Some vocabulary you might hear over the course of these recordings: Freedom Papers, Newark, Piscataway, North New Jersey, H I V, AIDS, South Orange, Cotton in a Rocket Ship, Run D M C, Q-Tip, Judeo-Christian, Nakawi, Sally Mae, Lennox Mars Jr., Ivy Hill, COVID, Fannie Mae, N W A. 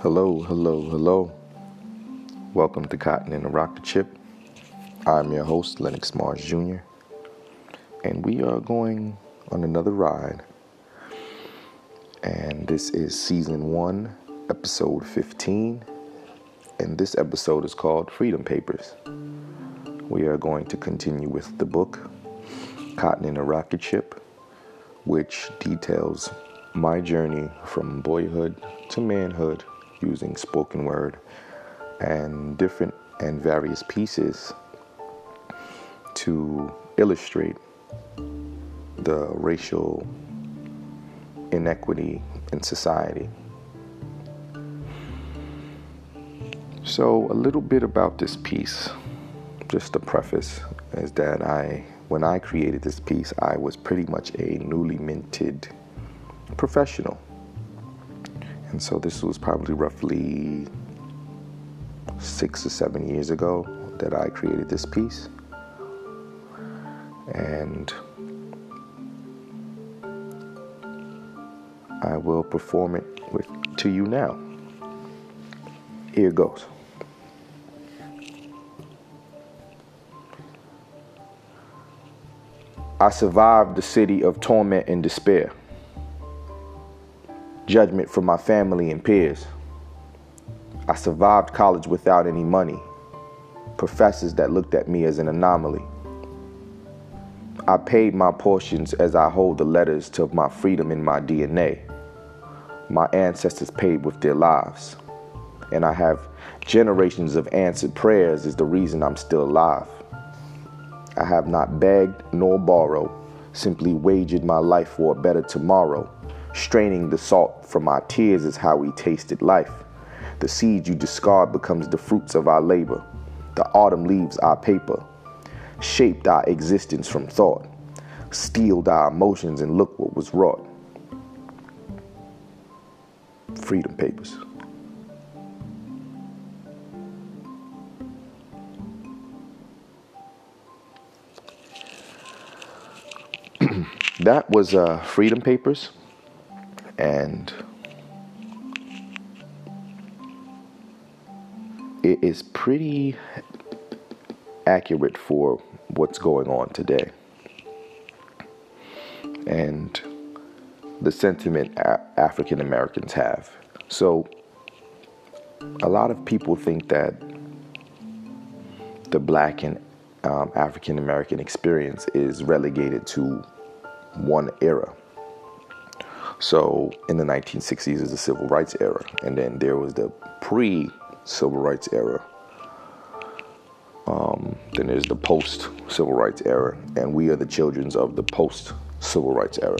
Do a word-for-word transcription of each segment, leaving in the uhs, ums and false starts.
Hello, hello, hello. Welcome to Cotton in a Rocket Ship. I'm your host, Lennox Mars Junior And we are going on another ride. And this is season one, episode fifteen. And this episode is called Freedom Papers. We are going to continue with the book, Cotton in a Rocket Ship, which details my journey from boyhood to manhood, using spoken word and different and various pieces to illustrate the racial inequity in society. So a little bit about this piece, just a preface, is that I, when I created this piece, I was pretty much a newly minted professional. And so this was probably roughly six or seven years ago that I created this piece. And I will perform it with, to you now. Here goes. I survived the city of torment and despair. Judgment from my family and peers. I survived college without any money. Professors that looked at me as an anomaly. I paid my portions as I hold the letters to my freedom in my D N A. My ancestors paid with their lives. And I have generations of answered prayers is the reason I'm still alive. I have not begged nor borrowed, simply wagered my life for a better tomorrow. Straining the salt from our tears is how we tasted life. The seed you discard becomes the fruits of our labor. The autumn leaves our paper. Shaped our existence from thought. Steeled our emotions and look what was wrought. Freedom Papers. That was uh, Freedom Papers. And it is pretty accurate for what's going on today. And the sentiment African Americans have. So a lot of people think that the black and um, African American experience is relegated to one era. So in the nineteen sixties is the civil rights era. And then there was the pre-civil rights era. Um, then there's the post-civil rights era. And we are the children of the post-civil rights era.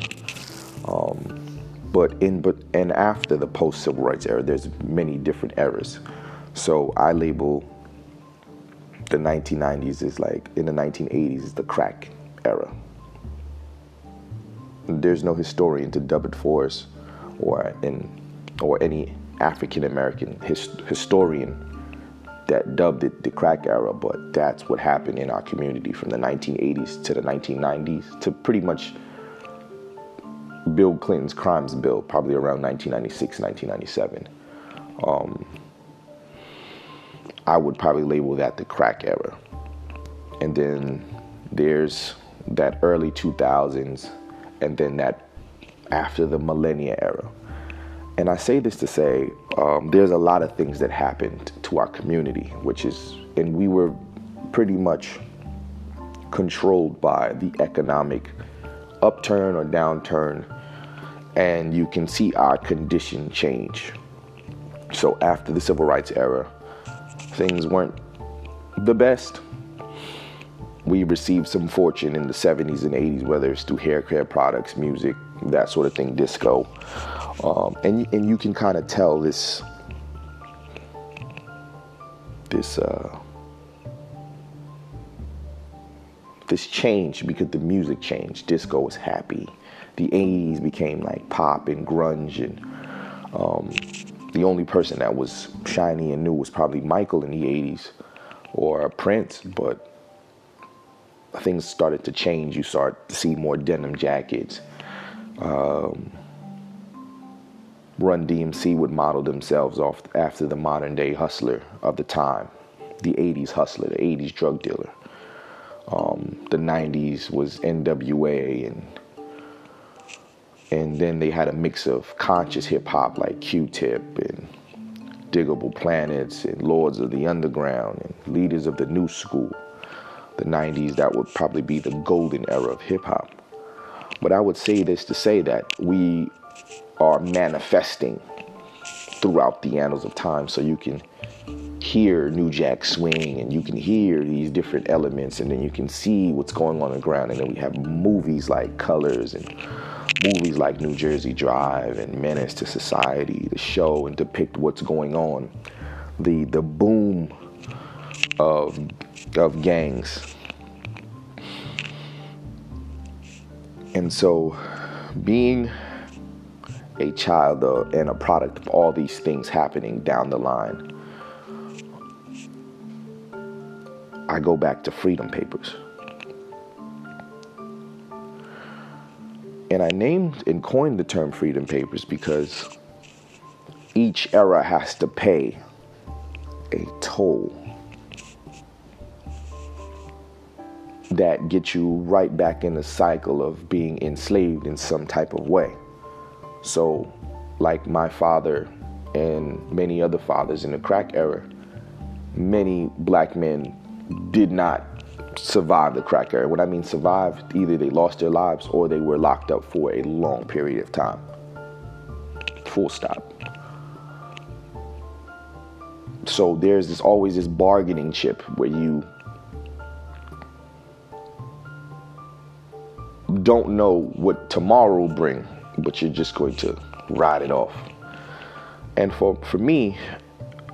Um, but in but and after the post-civil rights era, there's many different eras. So I label the nineteen nineties as like, in the nineteen eighties is the crack era. There's no historian to dub it for us, or in, or any African American his, historian that dubbed it the crack era. But that's what happened in our community from the nineteen eighties to the nineteen nineties to pretty much Bill Clinton's crimes bill, probably around nineteen ninety-six, nineteen ninety-seven. Um, I would probably label that the crack era, and then there's that early two thousands. And then that after the millennia era. And I say this to say, um, there's a lot of things that happened to our community, which is, and we were pretty much controlled by the economic upturn or downturn. And you can see our condition change. So after the civil rights era, things weren't the best. We received some fortune in the seventies and eighties, whether it's through hair care products, music, that sort of thing, disco. Um, and, and you can kind of tell this, this, uh, this change because the music changed. Disco was happy. The eighties became like pop and grunge. And um, the only person that was shiny and new was probably Michael in the eighties or Prince, but things started to change. You start to see more denim jackets. Um, Run D M C would model themselves off after the modern day hustler of the time, the eighties hustler, the eighties drug dealer. Um, the nineties was N W A, and and then they had a mix of conscious hip hop like Q-Tip and Diggable Planets and Lords of the Underground and Leaders of the New School. The nineties, that would probably be the golden era of hip hop. But I would say this to say that we are manifesting throughout the annals of time. So you can hear New Jack Swing and you can hear these different elements, and then you can see what's going on the ground. And then we have movies like Colors and movies like New Jersey Drive and Menace to Society to show and depict what's going on. The the boom of of gangs. And so being a child of, and a product of all these things happening down the line, I go back to Freedom Papers. And I named and coined the term Freedom Papers because each era has to pay a toll that gets you right back in the cycle of being enslaved in some type of way. So, like my father and many other fathers in the crack era, many black men did not survive the crack era. When I mean survived, either they lost their lives or they were locked up for a long period of time. Full stop. So there's this always this bargaining chip where you don't know what tomorrow will bring, but you're just going to ride it off. And for, for me,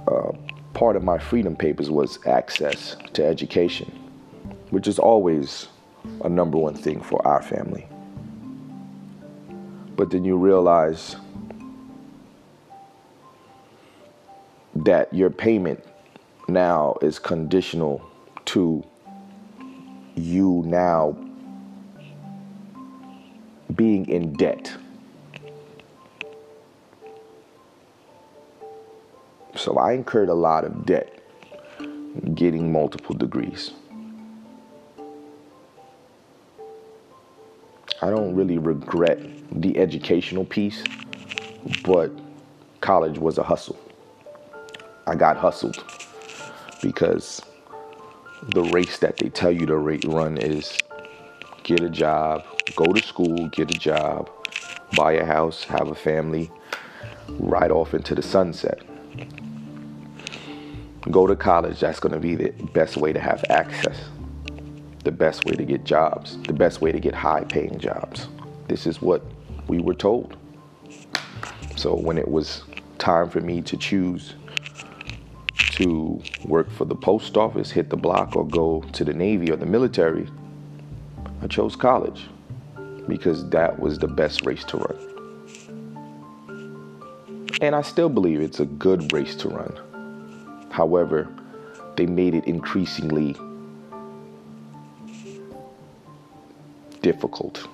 uh, part of my Freedom Papers was access to education, which is always a number one thing for our family. But then you realize that your payment now is conditional to you now being in debt. So I incurred a lot of debt getting multiple degrees. I don't really regret the educational piece, but college was a hustle. I got hustled because the race that they tell you to run is get a job, go to school, get a job, buy a house, have a family, ride off into the sunset. Go to college, that's going to be the best way to have access, the best way to get jobs, the best way to get high-paying jobs. This is what we were told. So when it was time for me to choose to work for the post office, hit the block, or go to the Navy or the military, I chose college because that was the best race to run. And I still believe it's a good race to run. However, they made it increasingly difficult.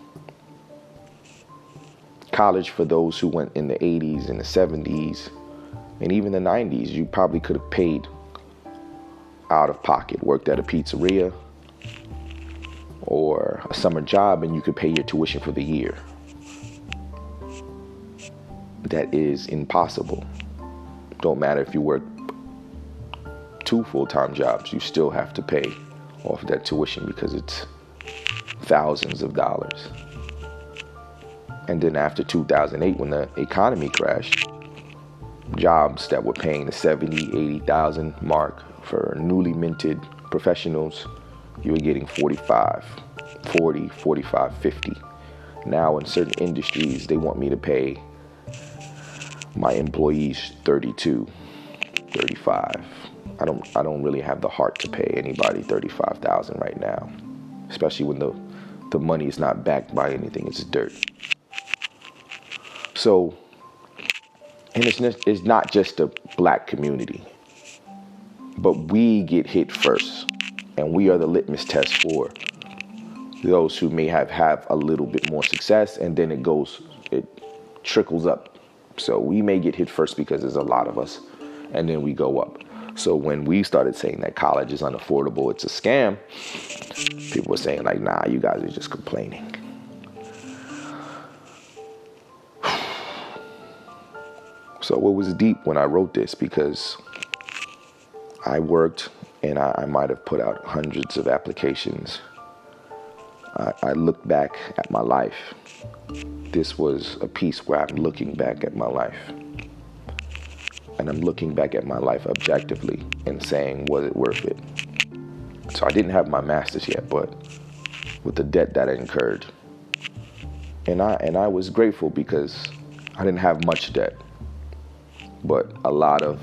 College, for those who went in the eighties and the seventies and even the nineties, you probably could have paid out of pocket, worked at a pizzeria or a summer job, and you could pay your tuition for the year. That is impossible. Don't matter if you work two full-time jobs, you still have to pay off that tuition because it's thousands of dollars. And then after two thousand eight, when the economy crashed, jobs that were paying the seventy, eighty thousand mark for newly minted professionals, you were getting forty-five, forty, forty-five, fifty. Now in certain industries, they want me to pay my employees thirty-two, thirty-five. I don't I don't really have the heart to pay anybody thirty-five thousand dollars right now, especially when the, the money is not backed by anything. It's dirt. So, and it's, it's not just the black community, but we get hit first, and we are the litmus test for those who may have, have a little bit more success, and then it goes, it trickles up So we may get hit first because there's a lot of us, and then we go up. So when we started saying that college is unaffordable, it's a scam, people were saying like, nah, you guys are just complaining. So it was deep when I wrote this, because I worked and I, I might have put out hundreds of applications. I, I look back at my life. This was a piece where I'm looking back at my life. And I'm looking back at my life objectively and saying, was it worth it? So I didn't have my master's yet, but with the debt that I incurred. And I, and I was grateful because I didn't have much debt. But a lot of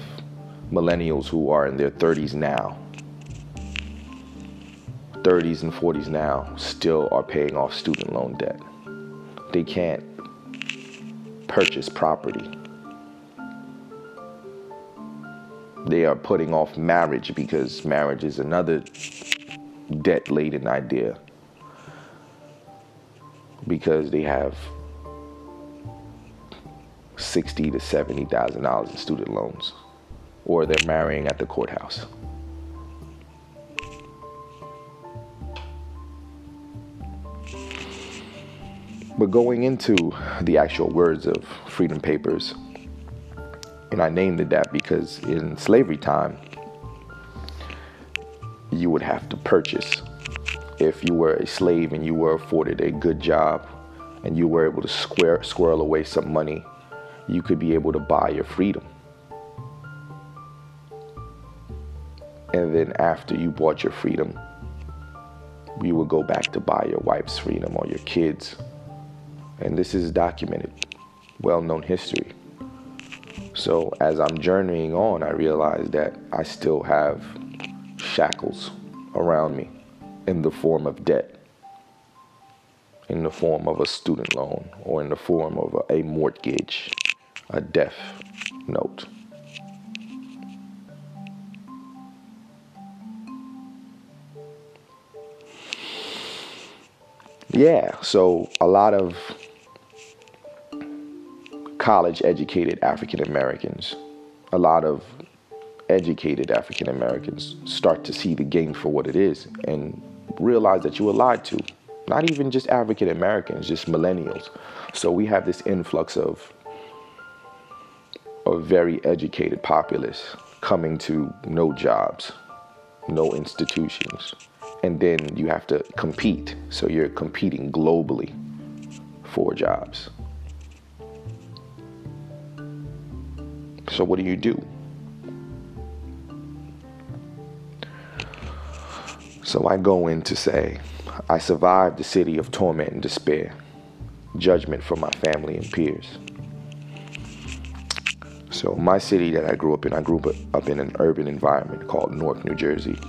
millennials who are in their thirties now, thirties and forties now, still are paying off student loan debt. They can't purchase property. They are putting off marriage because marriage is another debt-laden idea, because they have sixty to seventy thousand dollars in student loans, or they're marrying at the courthouse. But going into the actual words of Freedom Papers, and I named it that because in slavery time, you would have to purchase. If you were a slave and you were afforded a good job and you were able to square, squirrel away some money, you could be able to buy your freedom. And then after you bought your freedom, you would go back to buy your wife's freedom or your kids. And this is documented, well-known history. So as I'm journeying on, I realize that I still have shackles around me in the form of debt, in the form of a student loan, or in the form of a mortgage, a death note. Yeah, so a lot of college-educated African Americans, a lot of educated African Americans start to see the game for what it is and realize that you were lied to. Not even just African Americans, just millennials. So we have this influx of a very educated populace coming to no jobs, no institutions. And then you have to compete. So you're competing globally for jobs. So what do you do? So I go in to say, I survived the city of torment and despair, judgment from my family and peers. So my city that I grew up in, I grew up in an urban environment called North New Jersey.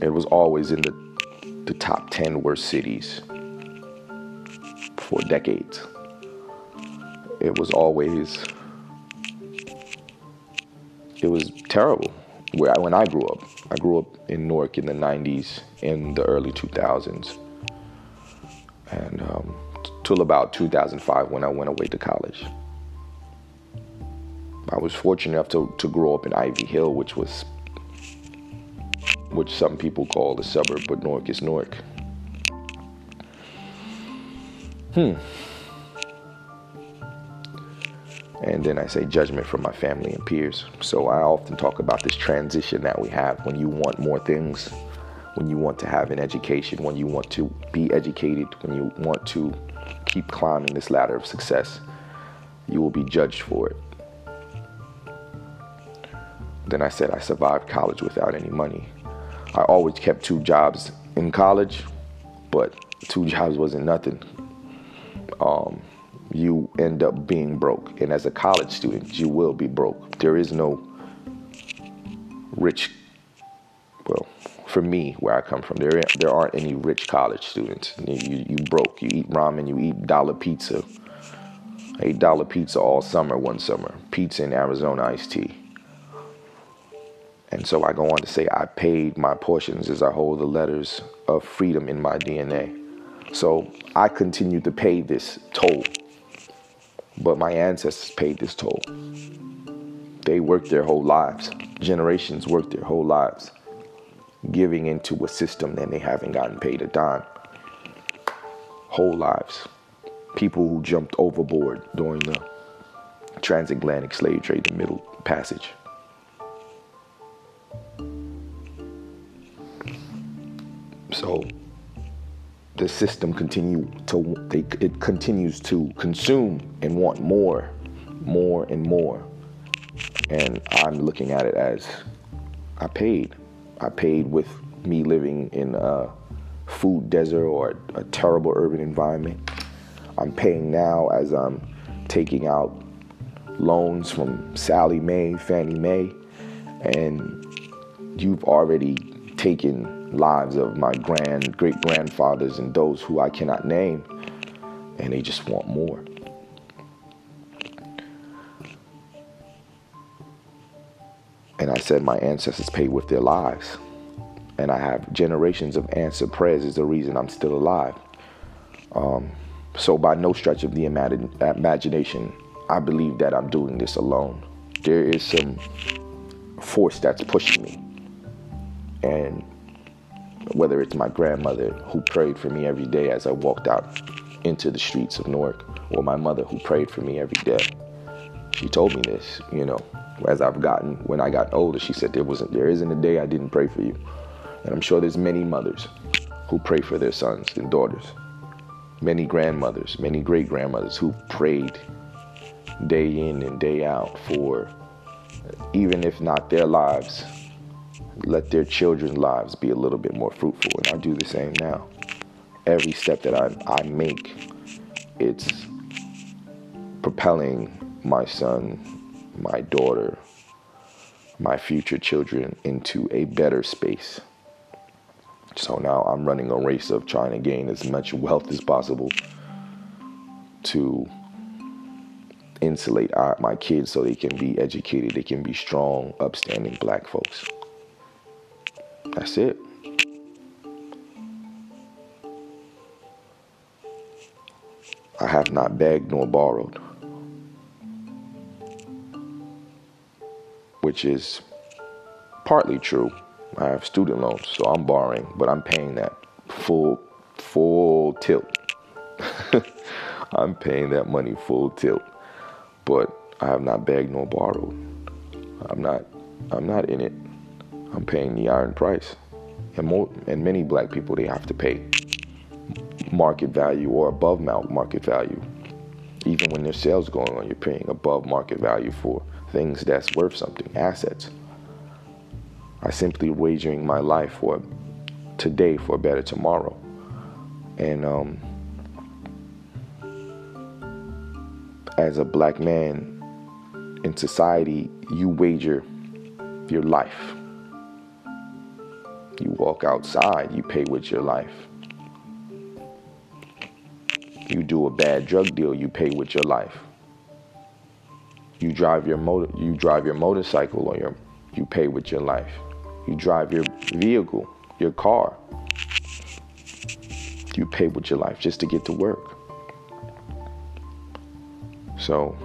It was always in the, the top ten worst cities for decades. It was always, it was terrible. Where I, when I grew up, I grew up in Newark in the nineties, in the early two thousands, and um, t- till about two thousand five when I went away to college. I was fortunate enough to, to grow up in Ivy Hill, which was, which some people call the suburb, but Newark is Newark. Hmm. And then I say judgment from my family and peers. So I often talk about this transition that we have when you want more things, when you want to have an education, when you want to be educated, when you want to keep climbing this ladder of success, you will be judged for it. Then I said I survived college without any money. I always kept two jobs in college, but two jobs wasn't nothing. Um, you end up being broke. And as a college student, you will be broke. There is no rich, well, for me, where I come from, there there aren't any rich college students. You, you broke, you eat ramen, you eat dollar pizza. eight dollar pizza all summer, one summer. Pizza and Arizona iced tea. And so I go on to say I paid my portions as I hold the letters of freedom in my D N A. So I continue to pay this toll. But my ancestors paid this toll. They worked their whole lives. Generations worked their whole lives, giving into a system that they haven't gotten paid a dime. Whole lives. People who jumped overboard during the transatlantic slave trade, the Middle Passage. So the system continue to they, it continues to consume and want more, more and more. And I'm looking at it as I paid. I paid with me living in a food desert or a terrible urban environment. I'm paying now as I'm taking out loans from Sally Mae, Fannie Mae, and you've already taken lives of my grand, great-grandfathers and those who I cannot name, and they just want more. And I said my ancestors paid with their lives. And I have generations of answered prayers is the reason I'm still alive. Um, so by no stretch of the imag- imagination, I believe that I'm doing this alone. There is some force that's pushing me. And whether it's my grandmother who prayed for me every day as I walked out into the streets of Newark, or my mother who prayed for me every day. She told me this, you know. As I've gotten, when I got older, she said, there wasn't, there isn't a day I didn't pray for you. And I'm sure there's many mothers who pray for their sons and daughters. Many grandmothers, many great-grandmothers who prayed day in and day out for, even if not their lives, let their children's lives be a little bit more fruitful. And I do the same now. Every step that I, I make, it's propelling my son, my daughter, my future children into a better space. So now I'm running a race of trying to gain as much wealth as possible to insulate our, my kids so they can be educated, they can be strong, upstanding black folks. That's it. I have not begged nor borrowed. Which is partly true. I have student loans, so I'm borrowing, but I'm paying that full, full tilt. I'm paying that money full tilt, but I have not begged nor borrowed. I'm not, I'm not in it. I'm paying the iron price, and more, and many black people, they have to pay market value or above market value. Even when there's sales going on, you're paying above market value for things that's worth something, assets. I simply wagering my life for today for a better tomorrow. And um, as a black man in society, you wager your life. You walk outside, you pay with your life. You do a bad drug deal, you pay with your life. You drive your motor, you drive your motorcycle, or your, you pay with your life. You drive your vehicle, your car. You pay with your life just to get to work. So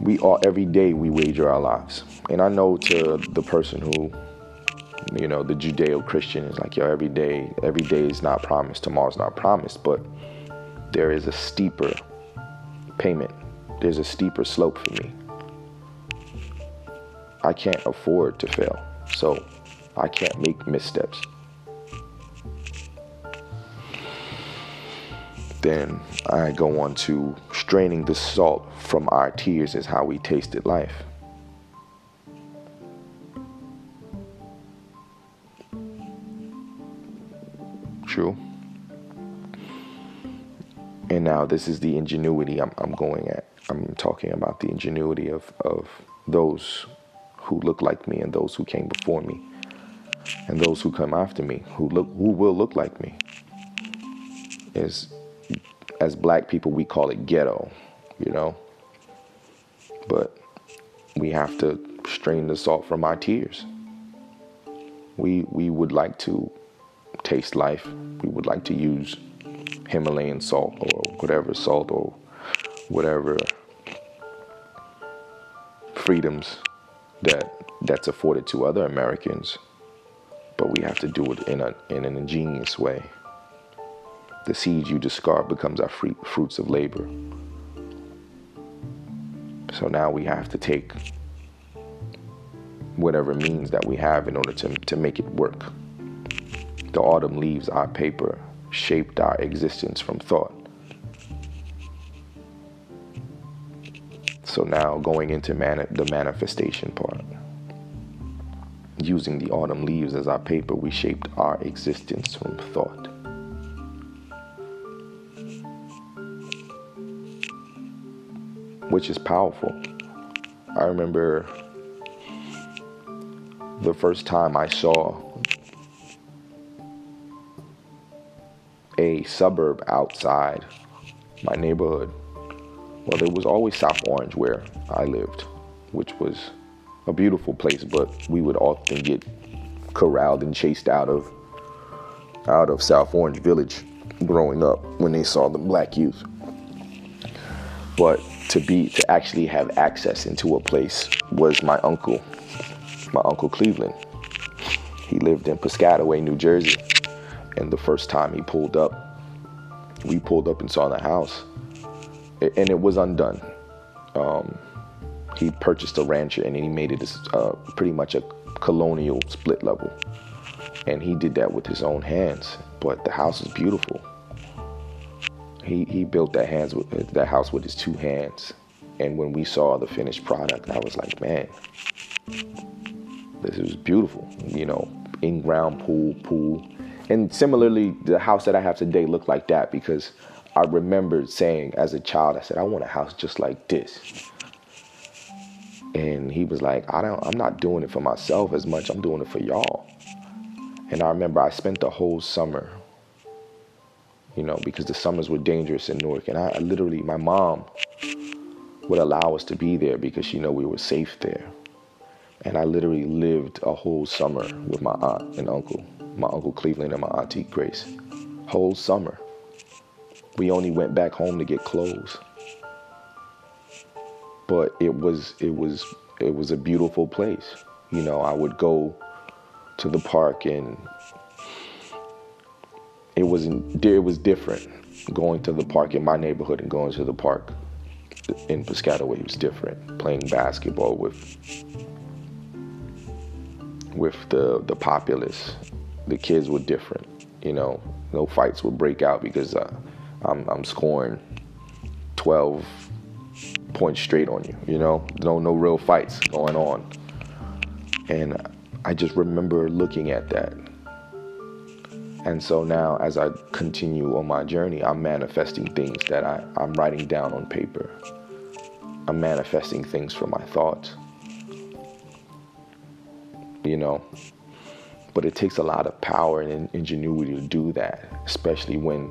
we are, every day we wager our lives. And I know to the person who, you know, the Judeo-Christian is like, yo, every day, every day is not promised. Tomorrow's not promised, but there is a steeper payment. There's a steeper slope for me. I can't afford to fail, so I can't make missteps. Then I go on to straining the salt from our tears is how we tasted life. True. And now this is the ingenuity I'm, I'm going at. I'm talking about the ingenuity of, of those who look like me and those who came before me and those who come after me, who look who will look like me. As, as black people, we call it ghetto, you know. But we have to strain the salt from our tears. We, we would like to taste life. We would like to use Himalayan salt or whatever salt or whatever freedoms that that's afforded to other Americans, but we have to do it in, a, in an ingenious way. The seeds you discard becomes our free, fruits of labor. So now we have to take whatever means that we have in order to, to make it work. The autumn leaves, our paper, shaped our existence from thought. So now going into mani- the manifestation part. Using the autumn leaves as our paper, we shaped our existence from thought. Which is powerful. I remember the first time I saw a suburb outside my neighborhood. Well, there was always South Orange where I lived, which was a beautiful place, but we would often get corralled and chased out of out of South Orange Village growing up when they saw the black youth. But to be to actually have access into a place was my uncle, my uncle Cleveland. He lived in Piscataway, New Jersey. And the first time he pulled up, we pulled up and saw the house. And it was undone. Um, he purchased a rancher and he made it uh, pretty much a colonial split level. And he did that with his own hands. But the house is beautiful. He he built that, hands with, that house with his two hands. And when we saw the finished product, I was like, man, this is beautiful. You know, in-ground pool, pool. And similarly, the house that I have today looked like that because I remembered saying as a child, I said, I want a house just like this. And he was like, I don't, I'm not doing it for myself as much. I'm doing it for y'all. And I remember I spent the whole summer, you know, because the summers were dangerous in Newark. And I, I literally, my mom would allow us to be there because she knew we were safe there. And I literally lived a whole summer with my aunt and uncle. My Uncle Cleveland and my Auntie Grace, whole summer. We only went back home to get clothes. But it was it was it was a beautiful place. You know, I would go to the park and it wasn't it was different. Going to the park in my neighborhood and going to the park in Piscataway was different. Playing basketball with with the, the populace. The kids were different, you know. No fights would break out because uh, I'm, I'm scoring twelve points straight on you, you know. No, no real fights going on. And I just remember looking at that. And so now, as I continue on my journey, I'm manifesting things that I, I'm writing down on paper. I'm manifesting things from my thoughts, you know. But it takes a lot of power and ingenuity to do that, especially when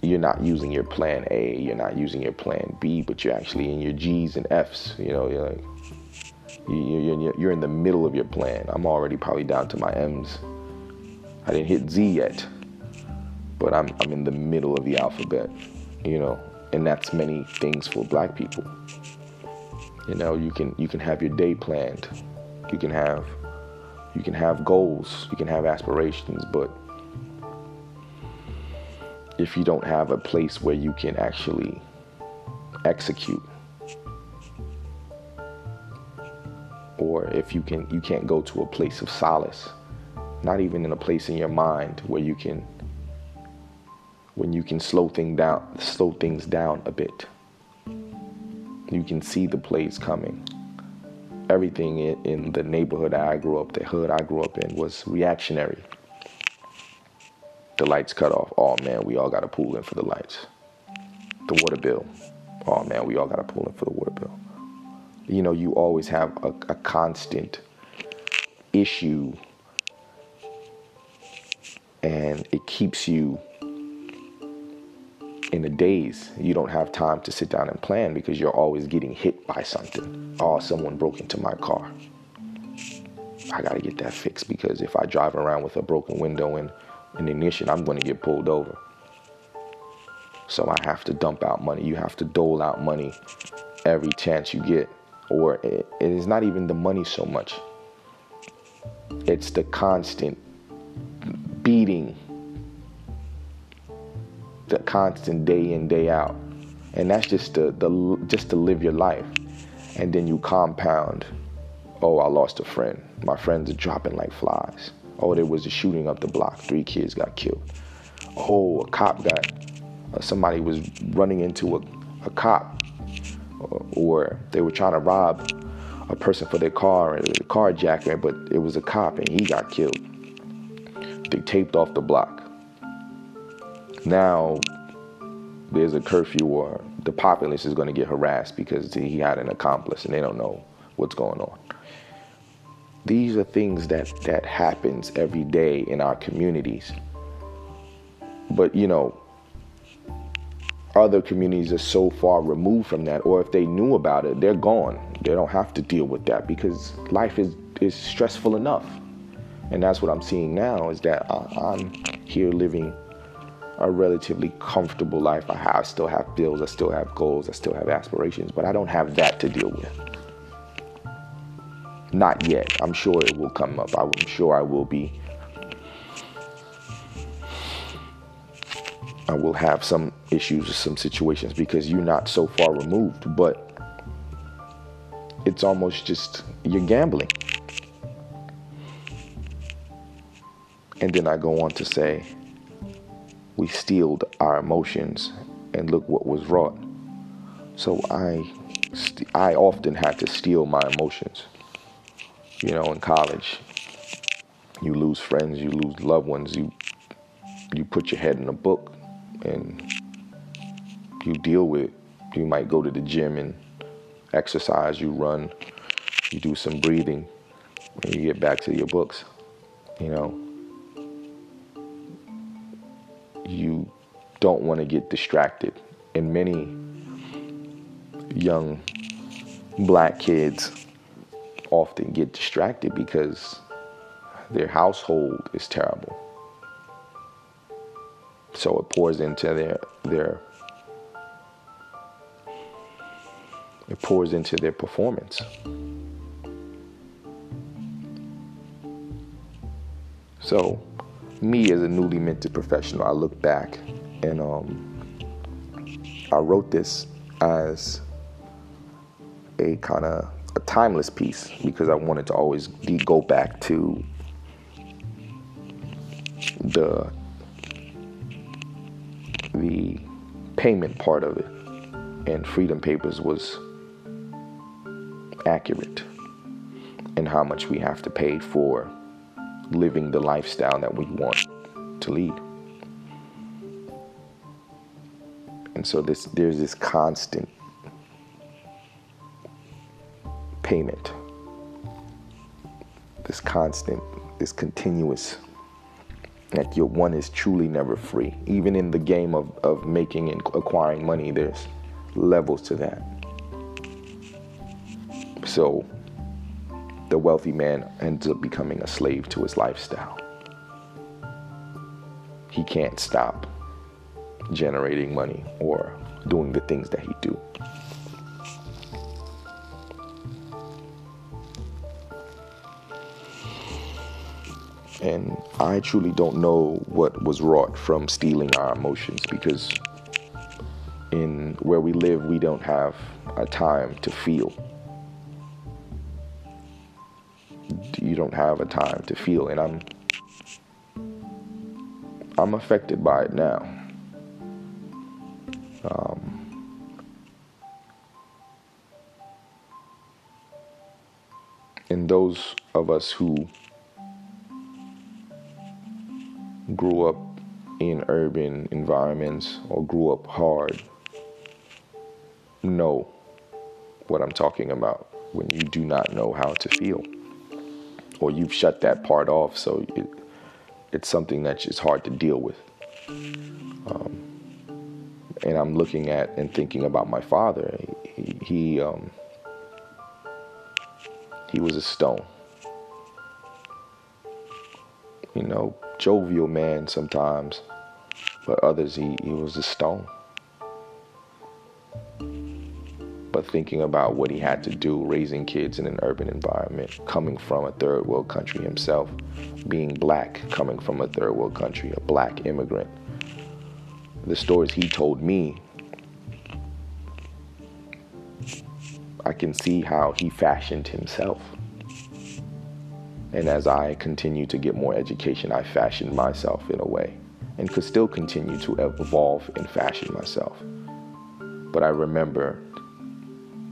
you're not using your plan A, you're not using your plan B, but you're actually in your G's and F's. You know, you're like, you're, you're in the middle of your plan. I'm already probably down to my M's. I didn't hit Z yet, but I'm I'm in the middle of the alphabet, you know, and that's many things for black people. You know, you can you can have your day planned. You can have You can have goals, you can have aspirations, but if you don't have a place where you can actually execute, or if you can, you can't go to a place of solace, not even in a place in your mind where you can, when you can slow things down, slow things down a bit. You can see the plays coming. Everything in the neighborhood that I grew up, the hood I grew up in, was reactionary. The lights cut off. Oh, man, we all got to pull in for the lights. The water bill. Oh, man, we all got to pull in for the water bill. You know, you always have a, a constant issue, and it keeps you in the days. You don't have time to sit down and plan because you're always getting hit by something. Oh, someone broke into my car. I gotta get that fixed because if I drive around with a broken window and an ignition, I'm gonna get pulled over. So I have to dump out money. You have to dole out money every chance you get. Or it, it is not even the money so much. It's the constant beating, the constant day in, day out. And that's just the, the just to live your life. And then you compound. Oh, I lost a friend. My friends are dropping like flies. Oh, there was a shooting up the block. Three kids got killed. Oh, a cop got, uh, somebody was running into a, a cop. Or, or they were trying to rob a person for their car, and a carjacker, but it was a cop and he got killed. They taped off the block. Now there's a curfew, or the populace is going to get harassed because he had an accomplice and they don't know what's going on. These are things that, that happens every day in our communities. But, you know, other communities are so far removed from that, or if they knew about it, they're gone. They don't have to deal with that because life is, is stressful enough. And that's what I'm seeing now, is that I, I'm here living a relatively comfortable life. I, have, I still have bills, I still have goals, I still have aspirations, but I don't have that to deal with. Not yet. I'm sure it will come up. I'm sure I will be. I will have some issues or some situations because you're not so far removed, but it's almost just you're gambling. And then I go on to say, we steeled our emotions and look what was wrought. So I, st- I often had to steal my emotions. You know, in college, you lose friends, you lose loved ones, you you put your head in a book and you deal with it. You might go to the gym and exercise, you run, you do some breathing, and you get back to your books. You know, you don't want to get distracted. And many young black kids often get distracted because their household is terrible. So it pours into their their it pours into their performance. So me as a newly minted professional, I look back and um, I wrote this as a kind of a timeless piece because I wanted to always go back to the the payment part of it, and Freedom Papers was accurate in how much we have to pay for living the lifestyle that we want to lead. And so this there's this constant payment, this constant, this continuous, that your one is truly never free. Even in the game of, of making and acquiring money, there's levels to that. So the wealthy man ends up becoming a slave to his lifestyle. He can't stop generating money or doing the things that he do. And I truly don't know what was wrought from stealing our emotions, because in where we live, we don't have a time to feel. You don't have a time to feel, and I'm I'm affected by it now. Um, and those of us who grew up in urban environments or grew up hard know what I'm talking about when you do not know how to feel, or you've shut that part off, so it, it's something that is hard to deal with. Um, and I'm looking at and thinking about my father. He he, um, he was a stone. You know, jovial man sometimes, but others he, he was a stone. But thinking about what he had to do raising kids in an urban environment, coming from a third world country himself, being black, coming from a third world country, a black immigrant. The stories he told me, I can see how he fashioned himself. And as I continue to get more education, I fashioned myself in a way and could still continue to evolve and fashion myself. But I remember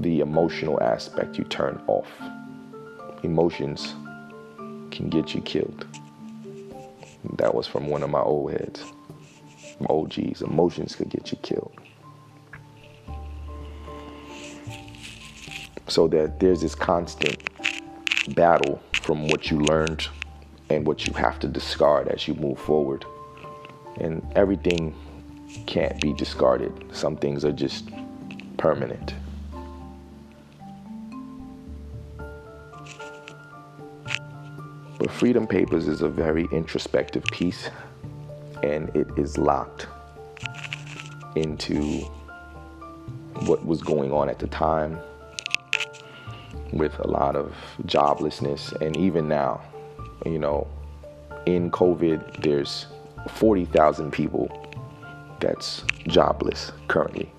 the emotional aspect you turn off. Emotions can get you killed. That was from one of my old heads. My O Gs, emotions could get you killed. So that there's this constant battle from what you learned and what you have to discard as you move forward. And everything can't be discarded. Some things are just permanent. But Freedom Papers is a very introspective piece, and it is locked into what was going on at the time with a lot of joblessness. And even now, you know, in COVID, there's forty thousand people that's jobless currently.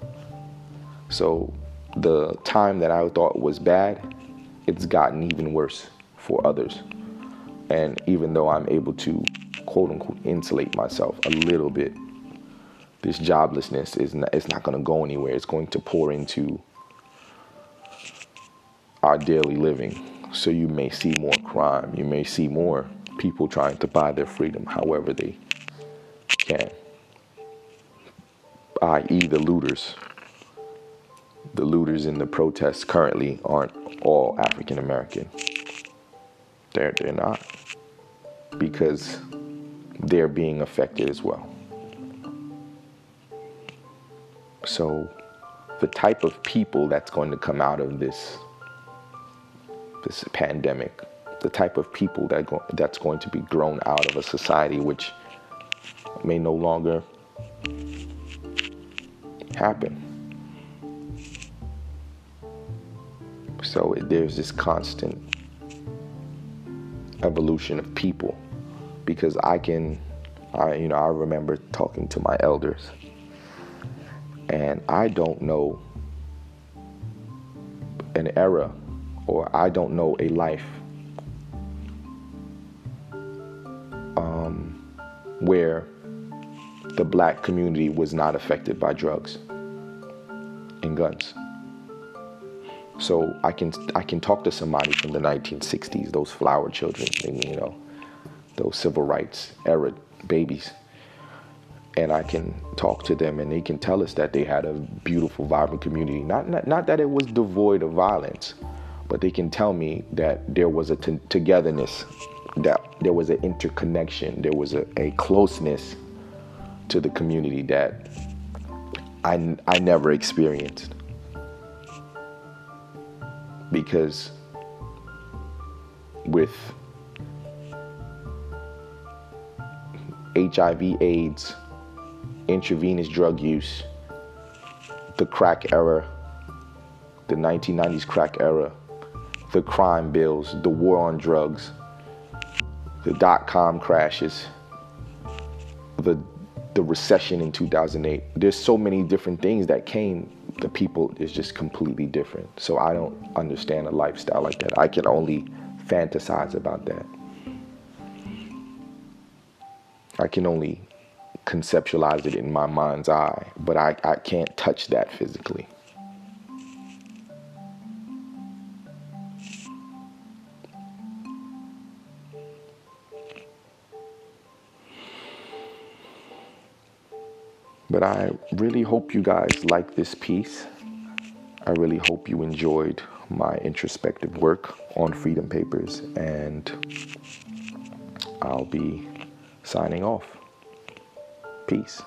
So the time that I thought was bad, it's gotten even worse for others. And even though I'm able to, quote unquote, insulate myself a little bit, this joblessness is not, it's not going to go anywhere. It's going to pour into our daily living. So you may see more crime. You may see more people trying to buy their freedom however they can, that is the looters. The looters in the protests currently aren't all African American. They're, they're not, because they're being affected as well. So the type of people that's going to come out of this, this pandemic, the type of people that go, that's going to be grown out of a society which may no longer happen. So it, there's this constant evolution of people, because I can, I, you know, I remember talking to my elders, and I don't know an era, or I don't know a life um, where the black community was not affected by drugs and guns. So I can I can talk to somebody from the nineteen sixties, those flower children, you know, those civil rights era babies, and I can talk to them, and they can tell us that they had a beautiful, vibrant community. Not not, not that it was devoid of violence, but they can tell me that there was a t- togetherness, that there was an interconnection, there was a, a closeness to the community that I I never experienced. Because with H I V, AIDS, intravenous drug use, the crack era, the nineteen nineties crack era, the crime bills, the war on drugs, the dot-com crashes, the the recession in two thousand eight, there's so many different things that came. The people is just completely different. So I don't understand a lifestyle like that. I can only fantasize about that. I can only conceptualize it in my mind's eye, but I, I can't touch that physically. But I really hope you guys like this piece. I really hope you enjoyed my introspective work on Freedom Papers, and I'll be signing off. Peace.